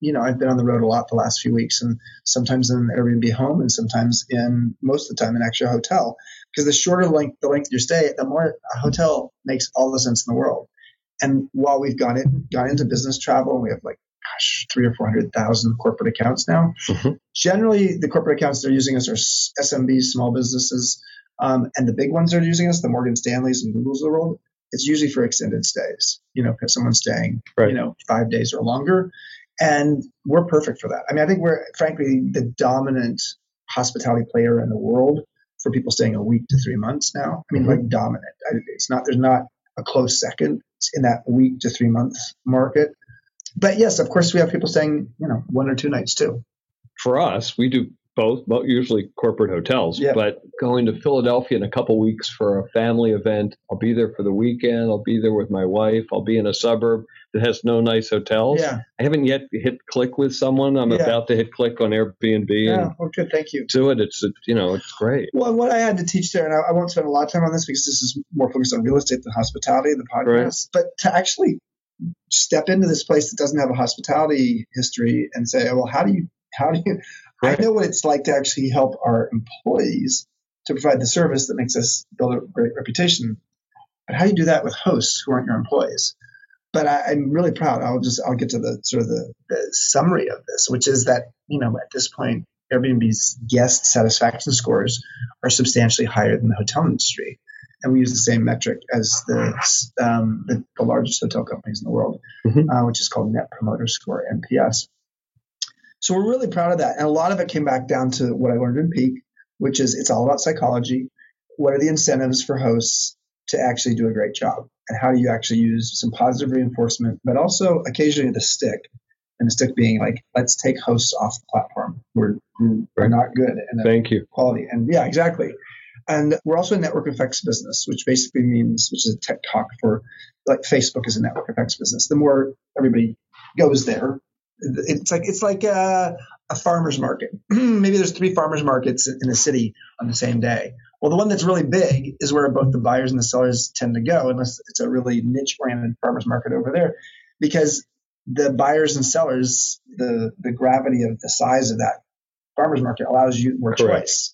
you know, I've been on the road a lot the last few weeks, and sometimes in an Airbnb home, and sometimes in most of the time in actually a hotel, because the shorter the length of your stay, the more a hotel makes all the sense in the world. And while we've gone into business travel, and we have 300,000 or 400,000 corporate accounts now. Mm-hmm. Generally, the corporate accounts they're using us are SMBs, small businesses, and the big ones that are using us, the Morgan Stanleys and Googles of the world. It's usually for extended stays, you know, because someone's staying, right, you know, 5 days or longer, and we're perfect for that. I mean, I think we're frankly the dominant hospitality player in the world for people staying a week to 3 months now. I mean, mm-hmm. Dominant. There's not a close second in that week to 3 month market. But yes, of course, we have people staying, you know, one or two nights too. For us, we do both usually corporate hotels, yep. But going to Philadelphia in a couple weeks for a family event. I'll be there for the weekend. I'll be there with my wife. I'll be in a suburb that has no nice hotels. Yeah. I haven't yet hit click with someone. I'm about to hit click on Airbnb. Yeah, well, good. Thank you. Do it. It's great. Well, what I had to teach there, and I won't spend a lot of time on this because this is more focused on real estate than hospitality, the podcast, right. But to actually step into this place that doesn't have a hospitality history and say, oh, well, how do you, right. I know what it's like to actually help our employees to provide the service that makes us build a great reputation, but how do you do that with hosts who aren't your employees? But I'm really proud. I'll get to the sort of the summary of this, which is that, you know, at this point, Airbnb's guest satisfaction scores are substantially higher than the hotel industry. And we use the same metric as the largest hotel companies in the world, mm-hmm. Which is called Net Promoter Score, NPS. So we're really proud of that. And a lot of it came back down to what I learned in Peak, which is it's all about psychology. What are the incentives for hosts to actually do a great job? And how do you actually use some positive reinforcement, but also occasionally the stick, and the stick being like, let's take hosts off the platform. We're not good in the quality. And yeah, exactly. And we're also a network effects business, which basically means, which is a tech talk for, like, Facebook is a network effects business. The more everybody goes there, it's like a farmer's market. Maybe there's three farmer's markets in a city on the same day. Well, the one that's really big is where both the buyers and the sellers tend to go, unless it's a really niche-oriented farmer's market over there, because the buyers and sellers, the gravity of the size of that farmer's market allows you more choice.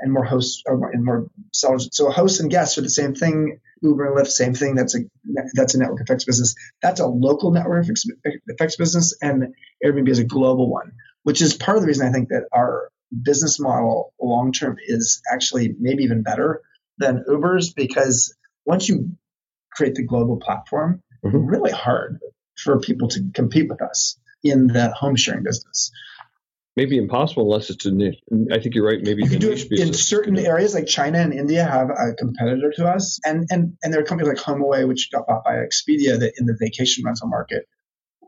And more hosts and more sellers. So hosts and guests are the same thing. Uber and Lyft, same thing. That's a network effects business. That's a local network effects business, and Airbnb is a global one, which is part of the reason I think that our business model long term is actually maybe even better than Uber's, because once you create the global platform, mm-hmm. it's really hard for people to compete with us in the home sharing business. Maybe impossible unless it's a niche. I think you're right. Maybe you can do it in certain areas, like China and India have a competitor to us, and there are companies like HomeAway, which got bought by Expedia, that in the vacation rental market,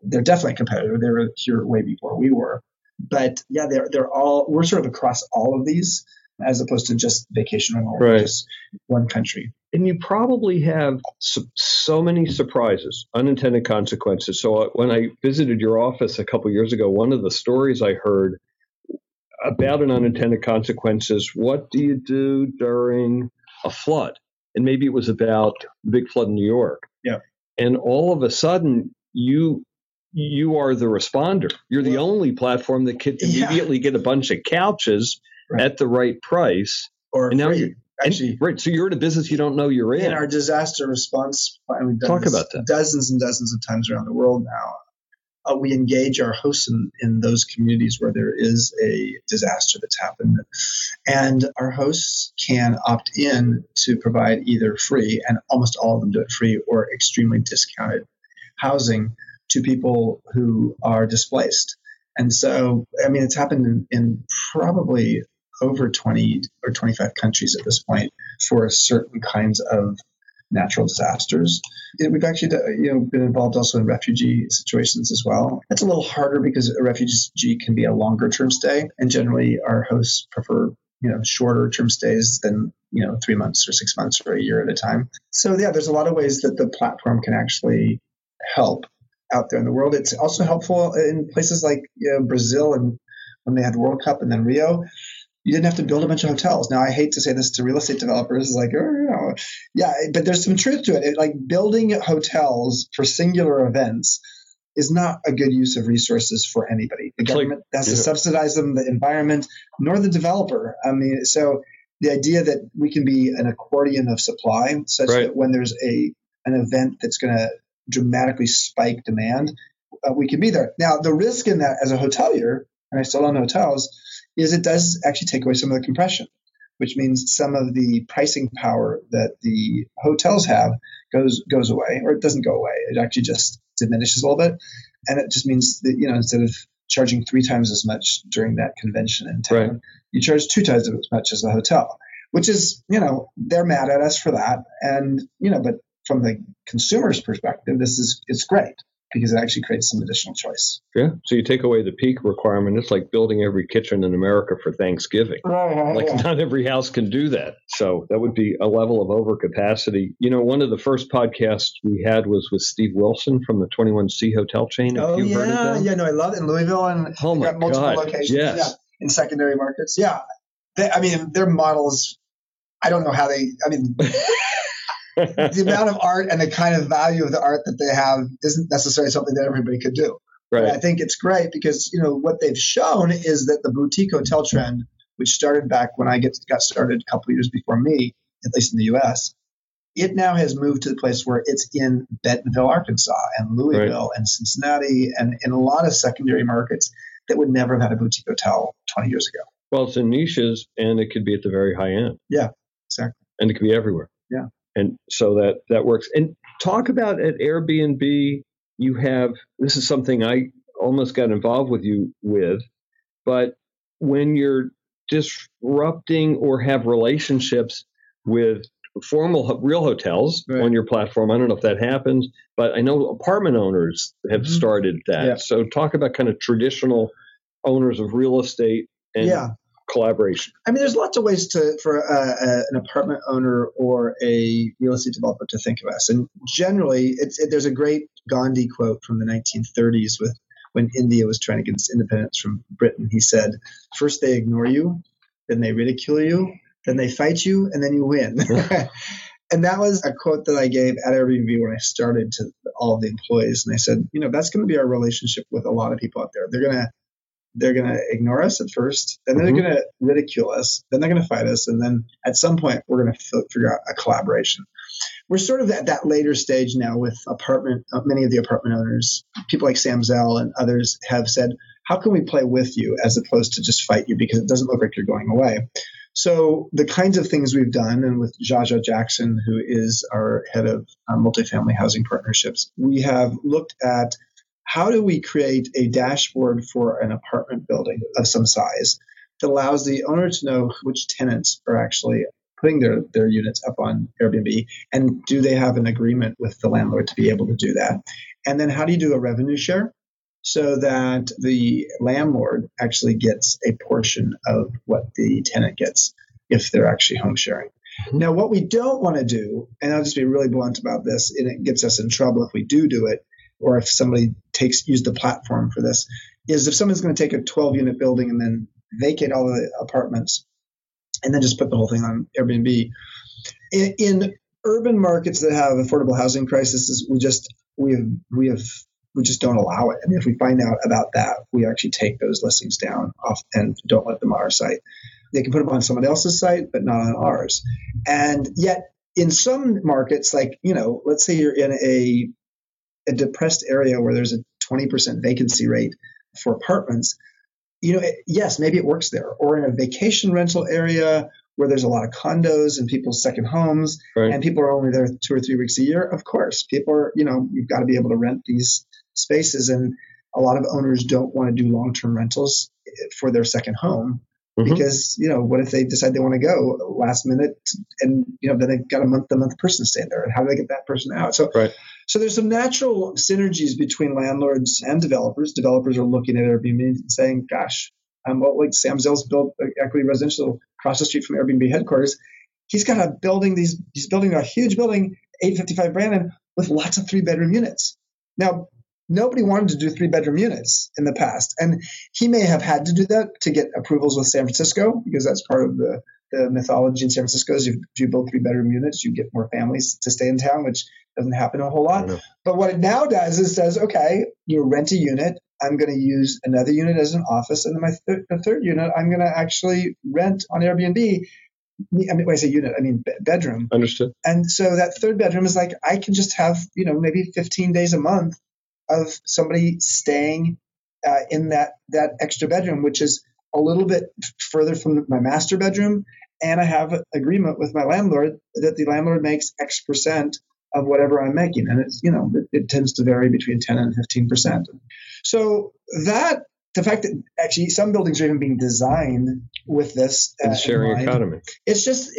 they're definitely a competitor. They were here way before we were, but yeah, we're sort of across all of these, as opposed to just vacation rental, right, just one country. And you probably have so many surprises, unintended consequences. So when I visited your office a couple of years ago, one of the stories I heard about an unintended consequences, what do you do during a flood? And maybe it was about the big flood in New York. Yeah. And all of a sudden, you are the responder. You're the only platform that could immediately get a bunch of couches at the right price. Or now you. Actually, right. So you're in a business you don't know you're in. In our disaster response plan, we've done dozens and dozens of times around the world now. We engage our hosts in those communities where there is a disaster that's happened. And our hosts can opt in to provide either free, and almost all of them do it free, or extremely discounted housing to people who are displaced. And so, I mean, it's happened in probably over 20 or 25 countries at this point for certain kinds of natural disasters. We've actually, you know, been involved also in refugee situations as well. That's a little harder because a refugee can be a longer term stay, and generally our hosts prefer, you know, shorter term stays than, you know, 3 months or 6 months or a year at a time. So yeah, there's a lot of ways that the platform can actually help out there in the world. It's also helpful in places like, you know, Brazil, and when they had World Cup, and then Rio. You didn't have to build a bunch of hotels. Now, I hate to say this to real estate developers. It's like, but there's some truth to it. Like building hotels for singular events is not a good use of resources for anybody. The government has to subsidize them, the environment, nor the developer. I mean, so the idea that we can be an accordion of supply such that when there's an event that's going to dramatically spike demand, we can be there. Now, the risk in that as a hotelier, and I still own hotels, is it does actually take away some of the compression, which means some of the pricing power that the hotels have goes away, or it doesn't go away. It actually just diminishes a little bit. And it just means that, instead of charging 3 times as much during that convention in town, you charge 2 times as much as the hotel, which is, they're mad at us for that. And, but from the consumer's perspective, it's great, because it actually creates some additional choice. Yeah. So you take away the peak requirement. It's like building every kitchen in America for Thanksgiving. Not every house can do that. So that would be a level of overcapacity. One of the first podcasts we had was with Steve Wilson from the 21C hotel chain. Have you heard of that? Yeah. No, I love it. In Louisville, and got multiple locations. Yes. Yeah, in secondary markets. Yeah. Their models, I don't know how they, the amount of art and the kind of value of the art that they have isn't necessarily something that everybody could do. Right. And I think it's great because, what they've shown is that the boutique hotel trend, which started back when I got started a couple of years before me, at least in the U.S., it now has moved to the place where it's in Bentonville, Arkansas, and Louisville, and Cincinnati, and in a lot of secondary markets that would never have had a boutique hotel 20 years ago. Well, it's in niches, and it could be at the very high end. Yeah, exactly. And it could be everywhere. Yeah. And so that works. And talk about at Airbnb, this is something I almost got involved with you with, but when you're disrupting or have relationships with formal real hotels on your platform, I don't know if that happens, but I know apartment owners have started that. Yeah. So talk about kind of traditional owners of real estate and collaboration. I mean, there's lots of ways for an apartment owner or a real estate developer to think of us. And generally, there's a great Gandhi quote from the 1930s when India was trying to get its independence from Britain. He said, first they ignore you, then they ridicule you, then they fight you, and then you win. And that was a quote that I gave at Airbnb when I started to all the employees. And I said, that's going to be our relationship with a lot of people out there. They're going to ignore us at first, then they're going to ridicule us, then they're going to fight us, and then at some point we're going to figure out a collaboration. We're sort of at that later stage now with many of the apartment owners. People like Sam Zell and others have said, how can we play with you as opposed to just fight you, because it doesn't look like you're going away. So the kinds of things we've done, and with Jaja Jackson, who is our head of multifamily housing partnerships, we have looked at how do we create a dashboard for an apartment building of some size that allows the owner to know which tenants are actually putting their units up on Airbnb, and do they have an agreement with the landlord to be able to do that? And then how do you do a revenue share so that the landlord actually gets a portion of what the tenant gets if they're actually home sharing? Now, what we don't want to do, and I'll just be really blunt about this, and it gets us in trouble if we do it, or if somebody use the platform for this, is if someone's going to take a 12-unit building and then vacate all the apartments and then just put the whole thing on Airbnb. In urban markets that have affordable housing crises, we just don't allow it. I mean, if we find out about that, we actually take those listings down off and don't let them on our site. They can put them on someone else's site, but not on ours. And yet, in some markets, like, let's say you're in a depressed area where there's a 20% vacancy rate for apartments, yes, maybe it works there. Or in a vacation rental area where there's a lot of condos and people's second homes, and people are only there 2 or 3 weeks a year, of course. People are, you've got to be able to rent these spaces. And a lot of owners don't want to do long-term rentals for their second home because, what if they decide they want to go last minute and, then they've got a month-to-month person staying there. And how do they get that person out? So there's some natural synergies between landlords and developers. Developers are looking at Airbnb and saying, gosh, like Sam Zell's built Equity Residential across the street from Airbnb headquarters. He's got a building, he's building a huge building, 855 Brandon, with lots of 3-bedroom units. Now, Nobody wanted to do 3-bedroom units in the past. And he may have had to do that to get approvals with San Francisco, because that's part of the mythology in San Francisco is if you build 3-bedroom units, you get more families to stay in town, which doesn't happen a whole lot. But what it now does is says, okay, you rent a unit. I'm going to use another unit as an office. And then my the third unit, I'm going to actually rent on Airbnb. I mean, when I say unit, I mean bedroom. Understood. And so that third bedroom is like, I can just have, you know, maybe 15 days a month of somebody staying in that extra bedroom, which is a little bit further from my master bedroom. And I have an agreement with my landlord that the landlord makes X percent of whatever I'm making. And it's, you know, it tends to vary between 10 and 15%. So that, the fact that actually some buildings are even being designed with this. The sharing economy. It's just,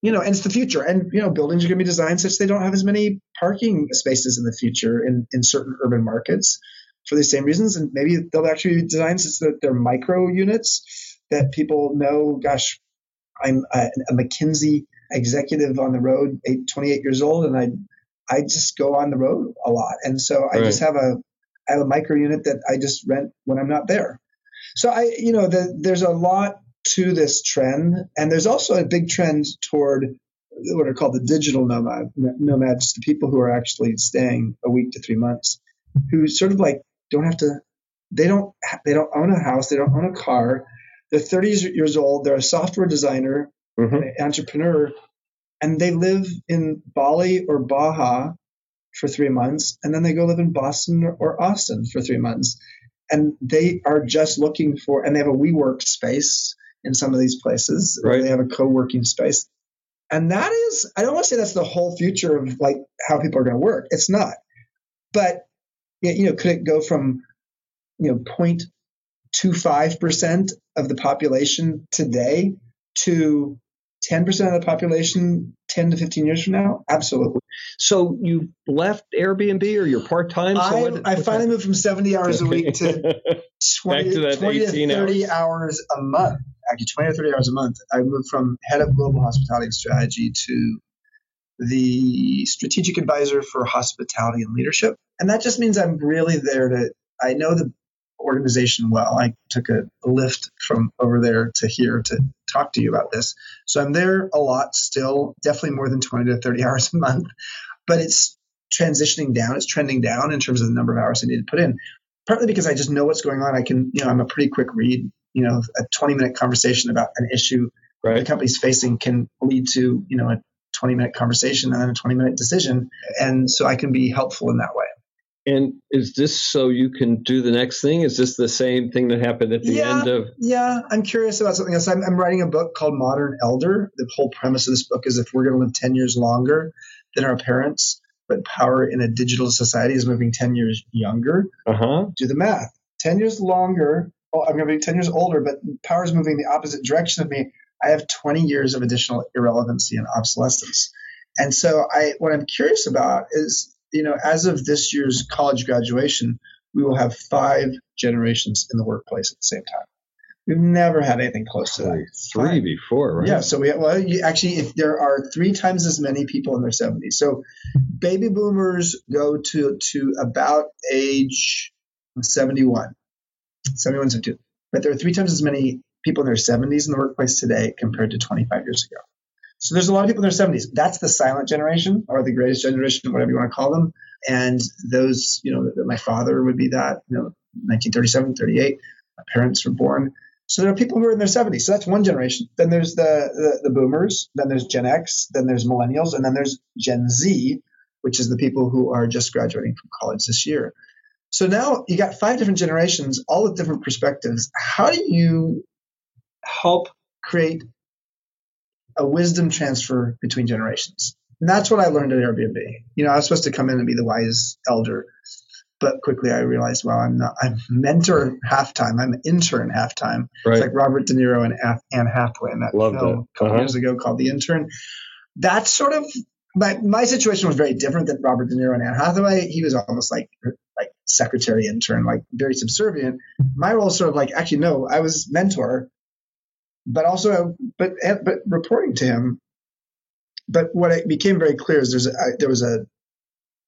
you know, and it's the future. And, you know, buildings are going to be designed such they don't have as many parking spaces in the future in certain urban markets for the same reasons. And maybe they'll actually be designed such that they're micro units that people know, gosh, I'm a McKinsey executive on the road, 28 years old, and I just go on the road a lot. And so I just have a micro unit that I just rent when I'm not there. So I, you know, there's a lot to this trend, and there's also a big trend toward what are called the digital nomads, the people who are actually staying a week to 3 months, who sort of like don't have to, they don't own a house, they don't own a car, they're 30 years old, they're a software designer, an entrepreneur, and they live in Bali or Baja for 3 months, and then they go live in Boston or Austin for 3 months. And they are just looking for, and they have a WeWork space in some of these places, or they have a co-working space. And that is, I don't want to say that's the whole future of like how people are going to work. It's not. But, you know, could it go from, you know, 0.25% of the population today to 10% of the population 10 to 15 years from now? Absolutely. So you left Airbnb, or you're part-time? I finally moved from 70 hours a week to 20 to 30 hours a month. Actually, 20 or 30 hours a month. I moved from head of global hospitality and strategy to the strategic advisor for hospitality and leadership. And that just means I'm really there to – I know the organization well. I took a Lyft from over there to here to talk to you about this. So I'm there a lot still, definitely more than 20 to 30 hours a month, but it's transitioning down. It's trending down in terms of the number of hours I need to put in, partly because I just know what's going on. I can, you know, I'm a pretty quick read, you know, a 20-minute conversation about an issue the company's facing can lead to, you know, a 20-minute conversation and then a 20-minute decision. And so I can be helpful in that way. And is this so you can do the next thing? Is this the same thing that happened at the end of? Yeah, I'm curious about something else. I'm writing a book called Modern Elder. The whole premise of this book is if we're going to live 10 years longer than our parents, but power in a digital society is moving 10 years younger, do the math. 10 years longer, well, I'm going to be 10 years older, but power is moving the opposite direction of me. I have 20 years of additional irrelevancy and obsolescence. And so what I'm curious about is, you know, as of this year's college graduation, we will have 5 generations in the workplace at the same time. We've never had anything close to that. 3 before, right? Yeah. So if there are 3 times as many people in their 70s. So baby boomers go to about age 71. 71's a 2. But there are 3 times as many people in their 70s in the workplace today compared to 25 years ago. So there's a lot of people in their 70s. That's the silent generation or the greatest generation, whatever you want to call them. And those, you know, my father would be that, you know, 1937, 38. My parents were born. So there are people who are in their 70s. So that's one generation. Then there's the boomers. Then there's Gen X. Then there's millennials. And then there's Gen Z, which is the people who are just graduating from college this year. So now you got 5 different generations, all with different perspectives. How do you help create a wisdom transfer between generations? And that's what I learned at Airbnb. You know, I was supposed to come in and be the wise elder, but quickly I realized, well, I'm not. I'm mentor half-time. I'm an intern half-time. Right. It's like Robert De Niro and Anne Hathaway in that film a couple years ago called The Intern. That's sort of my situation was very different than Robert De Niro and Anne Hathaway. He was almost like secretary intern, like very subservient. My role is sort of like, actually, no, I was mentor, but also, but reporting to him. But what it became very clear is there was a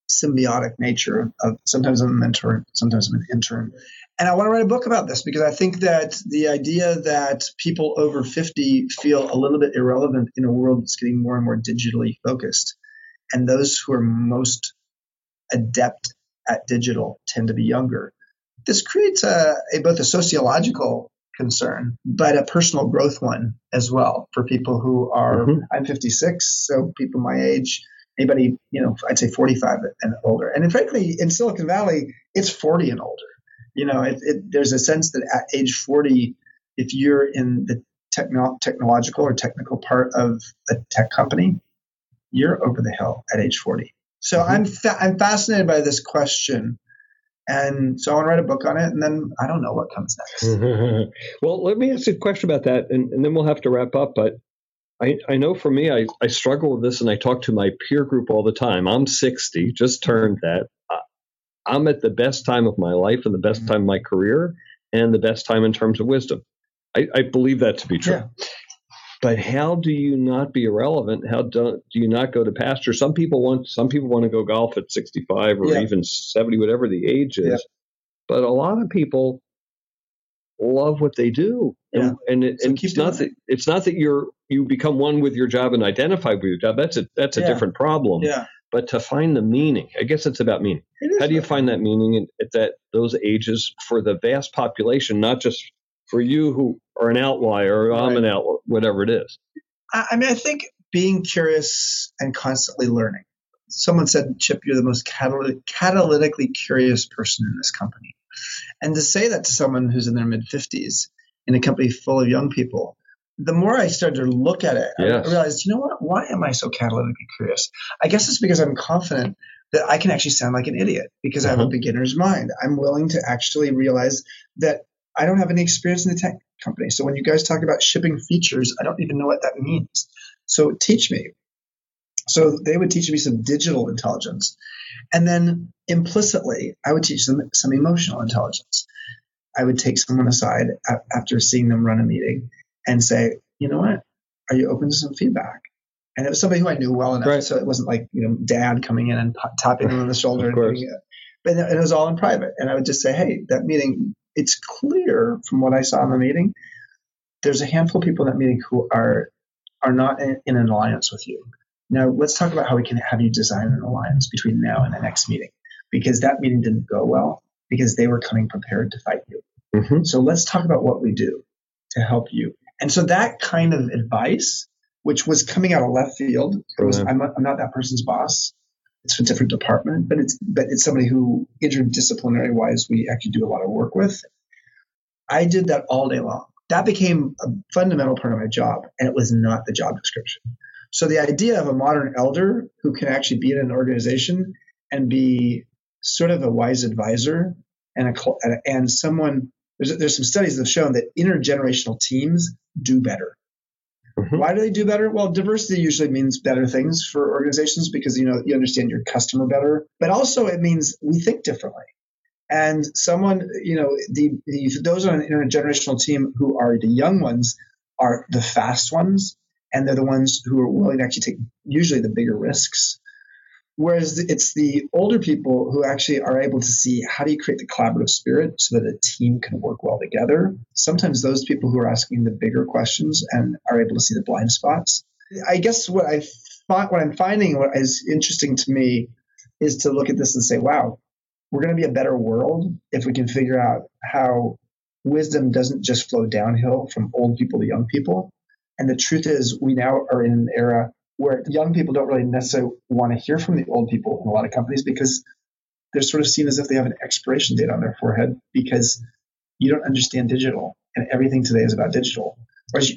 symbiotic nature of sometimes I'm a mentor, sometimes I'm an intern. And I want to write a book about this because I think that the idea that people over 50 feel a little bit irrelevant in a world that's getting more and more digitally focused. And those who are most adept at digital tend to be younger. This creates both a sociological concern, but a personal growth one as well for people who are, I'm 56, so people my age, anybody, I'd say 45 and older. And frankly, in Silicon Valley, it's 40 and older. There's a sense that at age 40, if you're in the technological or technical part of a tech company, you're over the hill at age 40. So I'm fascinated by this question. And so I want to write a book on it, and then I don't know what comes next. Well, let me ask you a question about that, and then we'll have to wrap up. But I know for me, I struggle with this, and I talk to my peer group all the time. I'm 60, just turned that. I'm at the best time of my life and the best time of my career and the best time in terms of wisdom. I believe that to be true. Yeah. But how do you not be irrelevant? How do you not go to pasture? Some people want to go golf at 65 or even 70, whatever the age is. Yeah. But a lot of people love what they do, and it's not that you become one with your job and identify with your job. That's a different problem. Yeah. But to find the meaning, I guess it's about meaning. How do you find that meaning at those ages for the vast population, not just for you who are an outlier, or I'm an outlier, whatever it is? I think being curious and constantly learning. Someone said, Chip, you're the most catalytically curious person in this company. And to say that to someone who's in their mid-50s in a company full of young people, the more I started to look at it, I realized, why am I so catalytically curious? I guess it's because I'm confident that I can actually sound like an idiot because I have a beginner's mind. I'm willing to actually realize that I don't have any experience in the tech company. So when you guys talk about shipping features, I don't even know what that means. So teach me. So they would teach me some digital intelligence. And then implicitly, I would teach them some emotional intelligence. I would take someone aside after seeing them run a meeting and say, you know what, are you open to some feedback? And it was somebody who I knew well enough. Right. So it wasn't like, dad coming in and tapping them on the shoulder. But it was all in private. And I would just say, hey, that meeting, it's clear from what I saw in the meeting, there's a handful of people in that meeting who are not in an alliance with you. Now, let's talk about how we can have you design an alliance between now and the next meeting, because that meeting didn't go well because they were coming prepared to fight you. So let's talk about what we do to help you. And so that kind of advice, which was coming out of left field, I'm not that person's boss. It's a different department, but it's somebody who interdisciplinary wise we actually do a lot of work with. I did that all day long. That became a fundamental part of my job, and it was not the job description. So the idea of a modern elder who can actually be in an organization and be sort of a wise advisor and someone, there's some studies that have shown that intergenerational teams do better. Why do they do better? Well, diversity usually means better things for organizations because, you understand your customer better. But also it means we think differently. And someone, those on an intergenerational team who are the young ones are the fast ones. And they're the ones who are willing to actually take usually the bigger risks. Whereas it's the older people who actually are able to see how do you create the collaborative spirit so that a team can work well together. Sometimes those people who are asking the bigger questions and are able to see the blind spots. I guess what I'm finding, what is interesting to me, is to look at this and say, wow, we're going to be a better world if we can figure out how wisdom doesn't just flow downhill from old people to young people. And the truth is we now are in an era where young people don't really necessarily want to hear from the old people in a lot of companies because they're sort of seen as if they have an expiration date on their forehead because you don't understand digital and everything today is about digital,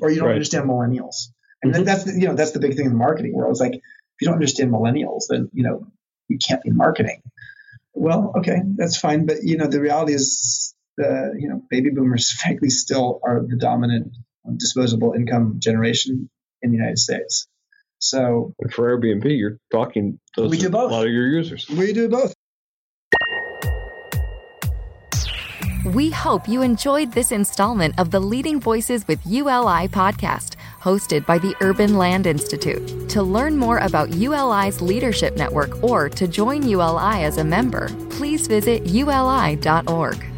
or you don't understand millennials. And then that's the big thing in the marketing world. It's like, if you don't understand millennials, then, you can't be marketing. Well, okay, that's fine. But, the reality is baby boomers frankly still are the dominant disposable income generation in the United States. So for Airbnb, you're talking to a lot of your users. We do both. We hope you enjoyed this installment of the Leading Voices with ULI podcast. hosted by the Urban Land Institute. To learn more about ULI's leadership network or to join ULI as a member, please visit uli.org.